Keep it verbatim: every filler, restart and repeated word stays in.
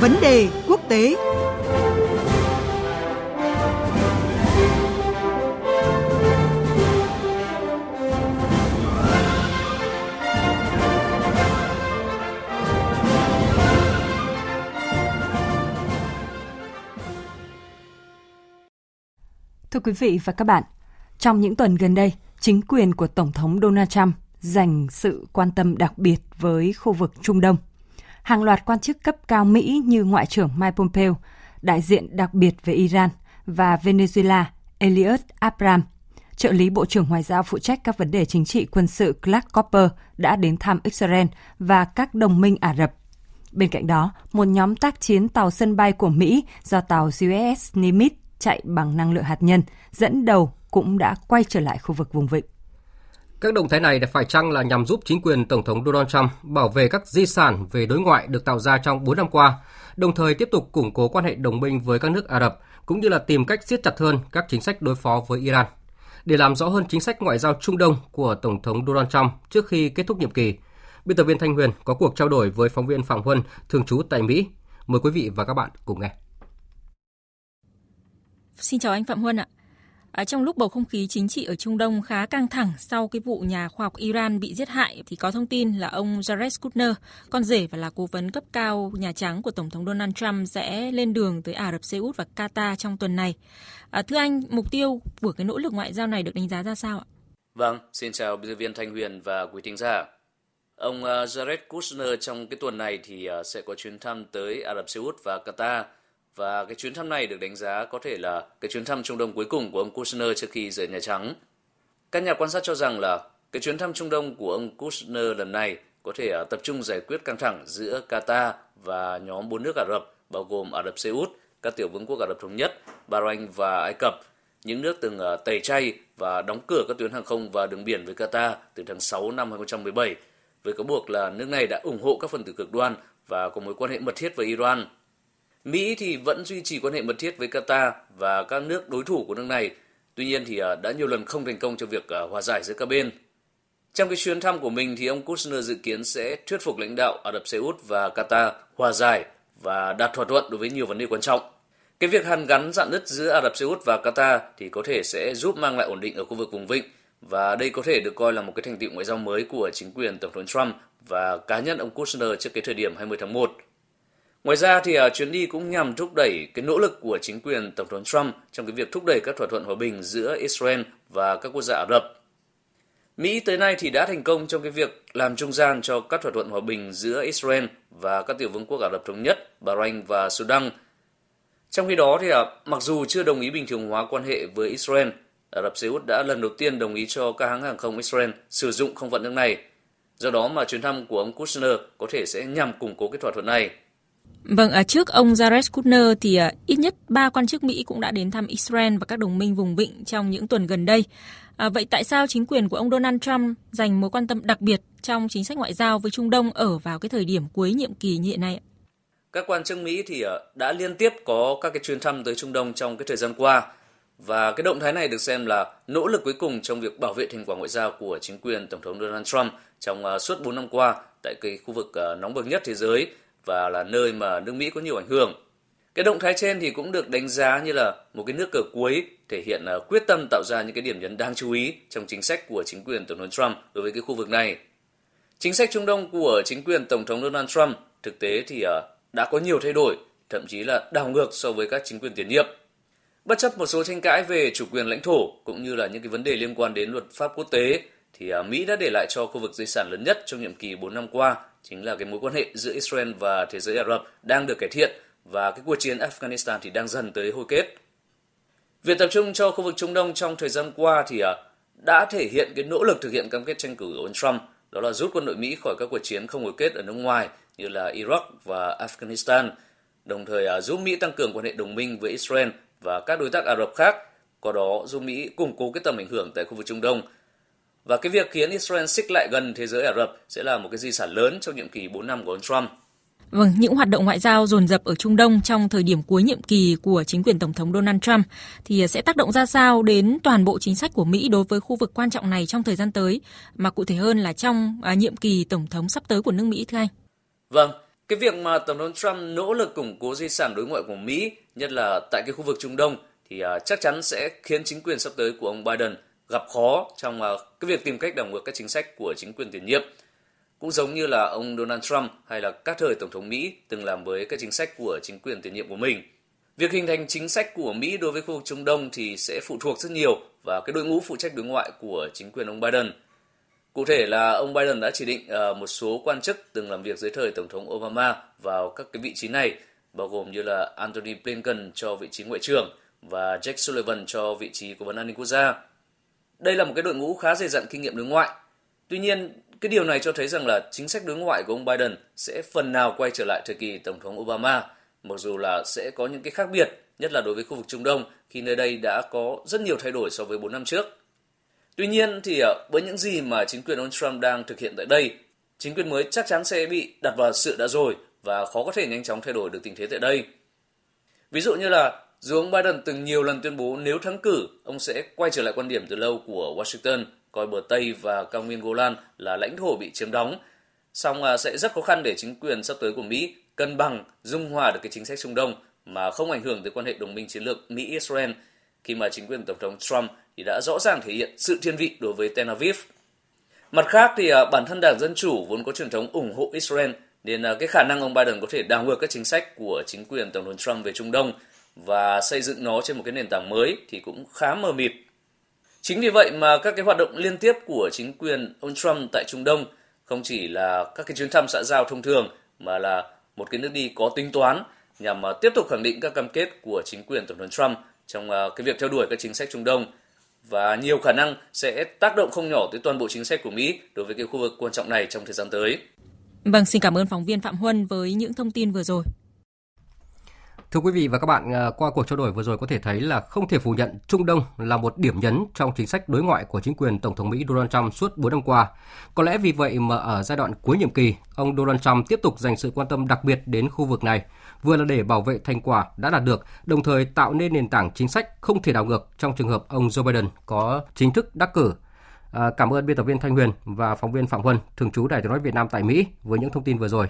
Vấn đề quốc tế. Thưa quý vị và các bạn, trong những tuần gần đây, chính quyền của Tổng thống Donald Trump dành sự quan tâm đặc biệt với khu vực Trung Đông. Hàng loạt quan chức cấp cao Mỹ như Ngoại trưởng Mike Pompeo, đại diện đặc biệt về Iran và Venezuela Elliot Abrams, trợ lý Bộ trưởng Ngoại giao phụ trách các vấn đề chính trị quân sự Clark Copper đã đến thăm Israel và các đồng minh Ả Rập. Bên cạnh đó, một nhóm tác chiến tàu sân bay của Mỹ do tàu u ét ét Nimitz chạy bằng năng lượng hạt nhân dẫn đầu cũng đã quay trở lại khu vực vùng vịnh. Các động thái này phải chăng là nhằm giúp chính quyền Tổng thống Donald Trump bảo vệ các di sản về đối ngoại được tạo ra trong bốn năm qua, đồng thời tiếp tục củng cố quan hệ đồng minh với các nước Ả Rập, cũng như là tìm cách siết chặt hơn các chính sách đối phó với Iran. Để làm rõ hơn chính sách ngoại giao Trung Đông của Tổng thống Donald Trump trước khi kết thúc nhiệm kỳ, biên tập viên Thanh Huyền có cuộc trao đổi với phóng viên Phạm Huân, thường trú tại Mỹ. Mời quý vị và các bạn cùng nghe. Xin chào anh Phạm Huân ạ. À, trong lúc bầu không khí chính trị ở Trung Đông khá căng thẳng sau cái vụ nhà khoa học Iran bị giết hại thì có thông tin là ông Jared Kushner, con rể và là cố vấn cấp cao Nhà Trắng của Tổng thống Donald Trump sẽ lên đường tới Ả Rập Xê Út và Qatar trong tuần này. À, thưa anh, mục tiêu của cái nỗ lực ngoại giao này được đánh giá ra sao ạ? Vâng, xin chào biên tập viên Thanh Huyền và quý thính giả. Ông Jared Kushner trong cái tuần này thì sẽ có chuyến thăm tới Ả Rập Xê Út và Qatar. Và cái chuyến thăm này được đánh giá có thể là cái chuyến thăm Trung Đông cuối cùng của ông Kushner trước khi rời Nhà Trắng. Các nhà quan sát cho rằng là cái chuyến thăm Trung Đông của ông Kushner lần này có thể tập trung giải quyết căng thẳng giữa Qatar và nhóm bốn nước Ả Rập, bao gồm Ả Rập Xê Út, các tiểu vương quốc Ả Rập Thống Nhất, Bahrain và Ai Cập, những nước từng tẩy chay và đóng cửa các tuyến hàng không và đường biển với Qatar từ tháng sáu năm hai không một bảy, với cáo buộc là nước này đã ủng hộ các phần tử cực đoan và có mối quan hệ mật thiết với Iran. Mỹ thì vẫn duy trì quan hệ mật thiết với Qatar và các nước đối thủ của nước này, tuy nhiên thì đã nhiều lần không thành công cho việc hòa giải giữa các bên. Trong cái chuyến thăm của mình thì ông Kushner dự kiến sẽ thuyết phục lãnh đạo Ả Rập Xê Út và Qatar hòa giải và đạt thỏa thuận đối với nhiều vấn đề quan trọng. Cái việc hàn gắn rạn nứt giữa Ả Rập Xê Út và Qatar thì có thể sẽ giúp mang lại ổn định ở khu vực vùng vịnh, và đây có thể được coi là một cái thành tựu ngoại giao mới của chính quyền Tổng thống Trump và cá nhân ông Kushner trước cái thời điểm hai mươi tháng một. Ngoài ra thì chuyến đi cũng nhằm thúc đẩy cái nỗ lực của chính quyền Tổng thống Trump trong cái việc thúc đẩy các thỏa thuận hòa bình giữa Israel và các quốc gia Ả Rập. Mỹ tới nay thì đã thành công trong cái việc làm trung gian cho các thỏa thuận hòa bình giữa Israel và các tiểu vương quốc Ả Rập Thống Nhất, Bahrain và Sudan. Trong khi đó thì mặc dù chưa đồng ý bình thường hóa quan hệ với Israel, Ả Rập Xê Út đã lần đầu tiên đồng ý cho các hãng hàng không Israel sử dụng không phận nước này. Do đó mà chuyến thăm của ông Kushner có thể sẽ nhằm củng cố cái thỏa thuận này. Vâng, trước ông Jared Kushner thì ít nhất ba quan chức Mỹ cũng đã đến thăm Israel và các đồng minh vùng vịnh trong những tuần gần đây. À, vậy tại sao chính quyền của ông Donald Trump dành mối quan tâm đặc biệt trong chính sách ngoại giao với Trung Đông ở vào cái thời điểm cuối nhiệm kỳ như hiện nay? Các quan chức Mỹ thì đã liên tiếp có các cái chuyến thăm tới Trung Đông trong cái thời gian qua, và cái động thái này được xem là nỗ lực cuối cùng trong việc bảo vệ thành quả ngoại giao của chính quyền Tổng thống Donald Trump trong suốt bốn năm qua tại cái khu vực nóng bừng nhất thế giới, và là nơi mà nước Mỹ có nhiều ảnh hưởng. Cái động thái trên thì cũng được đánh giá như là một cái nước cờ cuối thể hiện quyết tâm tạo ra những cái điểm nhấn đáng chú ý trong chính sách của chính quyền Tổng thống Trump đối với cái khu vực này. Chính sách Trung Đông của chính quyền Tổng thống Donald Trump thực tế thì đã có nhiều thay đổi, thậm chí là đảo ngược so với các chính quyền tiền nhiệm. Bất chấp một số tranh cãi về chủ quyền lãnh thổ cũng như là những cái vấn đề liên quan đến luật pháp quốc tế, thì Mỹ đã để lại cho khu vực di sản lớn nhất trong nhiệm kỳ bốn năm qua, chính là cái mối quan hệ giữa Israel và thế giới Ả Rập đang được cải thiện, và cái cuộc chiến Afghanistan thì đang dần tới hồi kết. Việc tập trung cho khu vực Trung Đông trong thời gian qua thì đã thể hiện cái nỗ lực thực hiện cam kết tranh cử của ông Trump, đó là rút quân đội Mỹ khỏi các cuộc chiến không hồi kết ở nước ngoài như là Iraq và Afghanistan, đồng thời giúp Mỹ tăng cường quan hệ đồng minh với Israel và các đối tác Ả Rập khác, qua đó giúp Mỹ củng cố cái tầm ảnh hưởng tại khu vực Trung Đông. Và cái việc khiến Israel xích lại gần thế giới Ả Rập sẽ là một cái di sản lớn trong nhiệm kỳ bốn năm của ông Trump. Vâng, những hoạt động ngoại giao dồn dập ở Trung Đông trong thời điểm cuối nhiệm kỳ của chính quyền Tổng thống Donald Trump thì sẽ tác động ra sao đến toàn bộ chính sách của Mỹ đối với khu vực quan trọng này trong thời gian tới, mà cụ thể hơn là trong nhiệm kỳ Tổng thống sắp tới của nước Mỹ thưa anh? Vâng, Cái việc mà Tổng thống Trump nỗ lực củng cố di sản đối ngoại của Mỹ, nhất là tại cái khu vực Trung Đông, thì chắc chắn sẽ khiến chính quyền sắp tới của ông Biden gặp khó trong cái việc tìm cách đảo ngược các chính sách của chính quyền tiền nhiệm. Cũng giống như là ông Donald Trump hay là các thời Tổng thống Mỹ từng làm với các chính sách của chính quyền tiền nhiệm của mình. Việc hình thành chính sách của Mỹ đối với khu vực Trung Đông thì sẽ phụ thuộc rất nhiều vào cái đội ngũ phụ trách đối ngoại của chính quyền ông Biden. Cụ thể là ông Biden đã chỉ định một số quan chức từng làm việc dưới thời Tổng thống Obama vào các cái vị trí này, bao gồm như là Antony Blinken cho vị trí ngoại trưởng và Jake Sullivan cho vị trí cố vấn an ninh quốc gia. Đây là một cái đội ngũ khá dày dặn kinh nghiệm đối ngoại. Tuy nhiên, cái điều này cho thấy rằng là chính sách đối ngoại của ông Biden sẽ phần nào quay trở lại thời kỳ Tổng thống Obama, mặc dù là sẽ có những cái khác biệt, nhất là đối với khu vực Trung Đông khi nơi đây đã có rất nhiều thay đổi so với bốn năm trước. Tuy nhiên thì với những gì mà chính quyền ông Trump đang thực hiện tại đây, chính quyền mới chắc chắn sẽ bị đặt vào sự đã rồi và khó có thể nhanh chóng thay đổi được tình thế tại đây. Ví dụ như là dù ông Biden từng nhiều lần tuyên bố nếu thắng cử, ông sẽ quay trở lại quan điểm từ lâu của Washington, coi bờ Tây và cao nguyên Golan là lãnh thổ bị chiếm đóng, song sẽ rất khó khăn để chính quyền sắp tới của Mỹ cân bằng, dung hòa được cái chính sách Trung Đông mà không ảnh hưởng tới quan hệ đồng minh chiến lược Mỹ-Israel, khi mà chính quyền Tổng thống Trump thì đã rõ ràng thể hiện sự thiên vị đối với Tel Aviv. Mặt khác thì bản thân Đảng Dân Chủ vốn có truyền thống ủng hộ Israel, nên cái khả năng ông Biden có thể đảo ngược các chính sách của chính quyền Tổng thống Trump về Trung Đông và xây dựng nó trên một cái nền tảng mới thì cũng khá mờ mịt. Chính vì vậy mà các cái hoạt động liên tiếp của chính quyền ông Trump tại Trung Đông không chỉ là các cái chuyến thăm xã giao thông thường mà là một cái nước đi có tính toán nhằm tiếp tục khẳng định các cam kết của chính quyền Tổng thống Trump trong cái việc theo đuổi các chính sách Trung Đông, và nhiều khả năng sẽ tác động không nhỏ tới toàn bộ chính sách của Mỹ đối với cái khu vực quan trọng này trong thời gian tới. Vâng, xin cảm ơn phóng viên Phạm Huân với những thông tin vừa rồi. Thưa quý vị và các bạn, qua cuộc trao đổi vừa rồi có thể thấy là không thể phủ nhận Trung Đông là một điểm nhấn trong chính sách đối ngoại của chính quyền Tổng thống Mỹ Donald Trump suốt bốn năm qua. Có lẽ vì vậy mà ở giai đoạn cuối nhiệm kỳ, ông Donald Trump tiếp tục dành sự quan tâm đặc biệt đến khu vực này, vừa là để bảo vệ thành quả đã đạt được, đồng thời tạo nên nền tảng chính sách không thể đảo ngược trong trường hợp ông Joe Biden có chính thức đắc cử. À, cảm ơn biên tập viên Thanh Huyền và phóng viên Phạm Huân, thường trú Đài Tiếng nói Việt Nam tại Mỹ với những thông tin vừa rồi.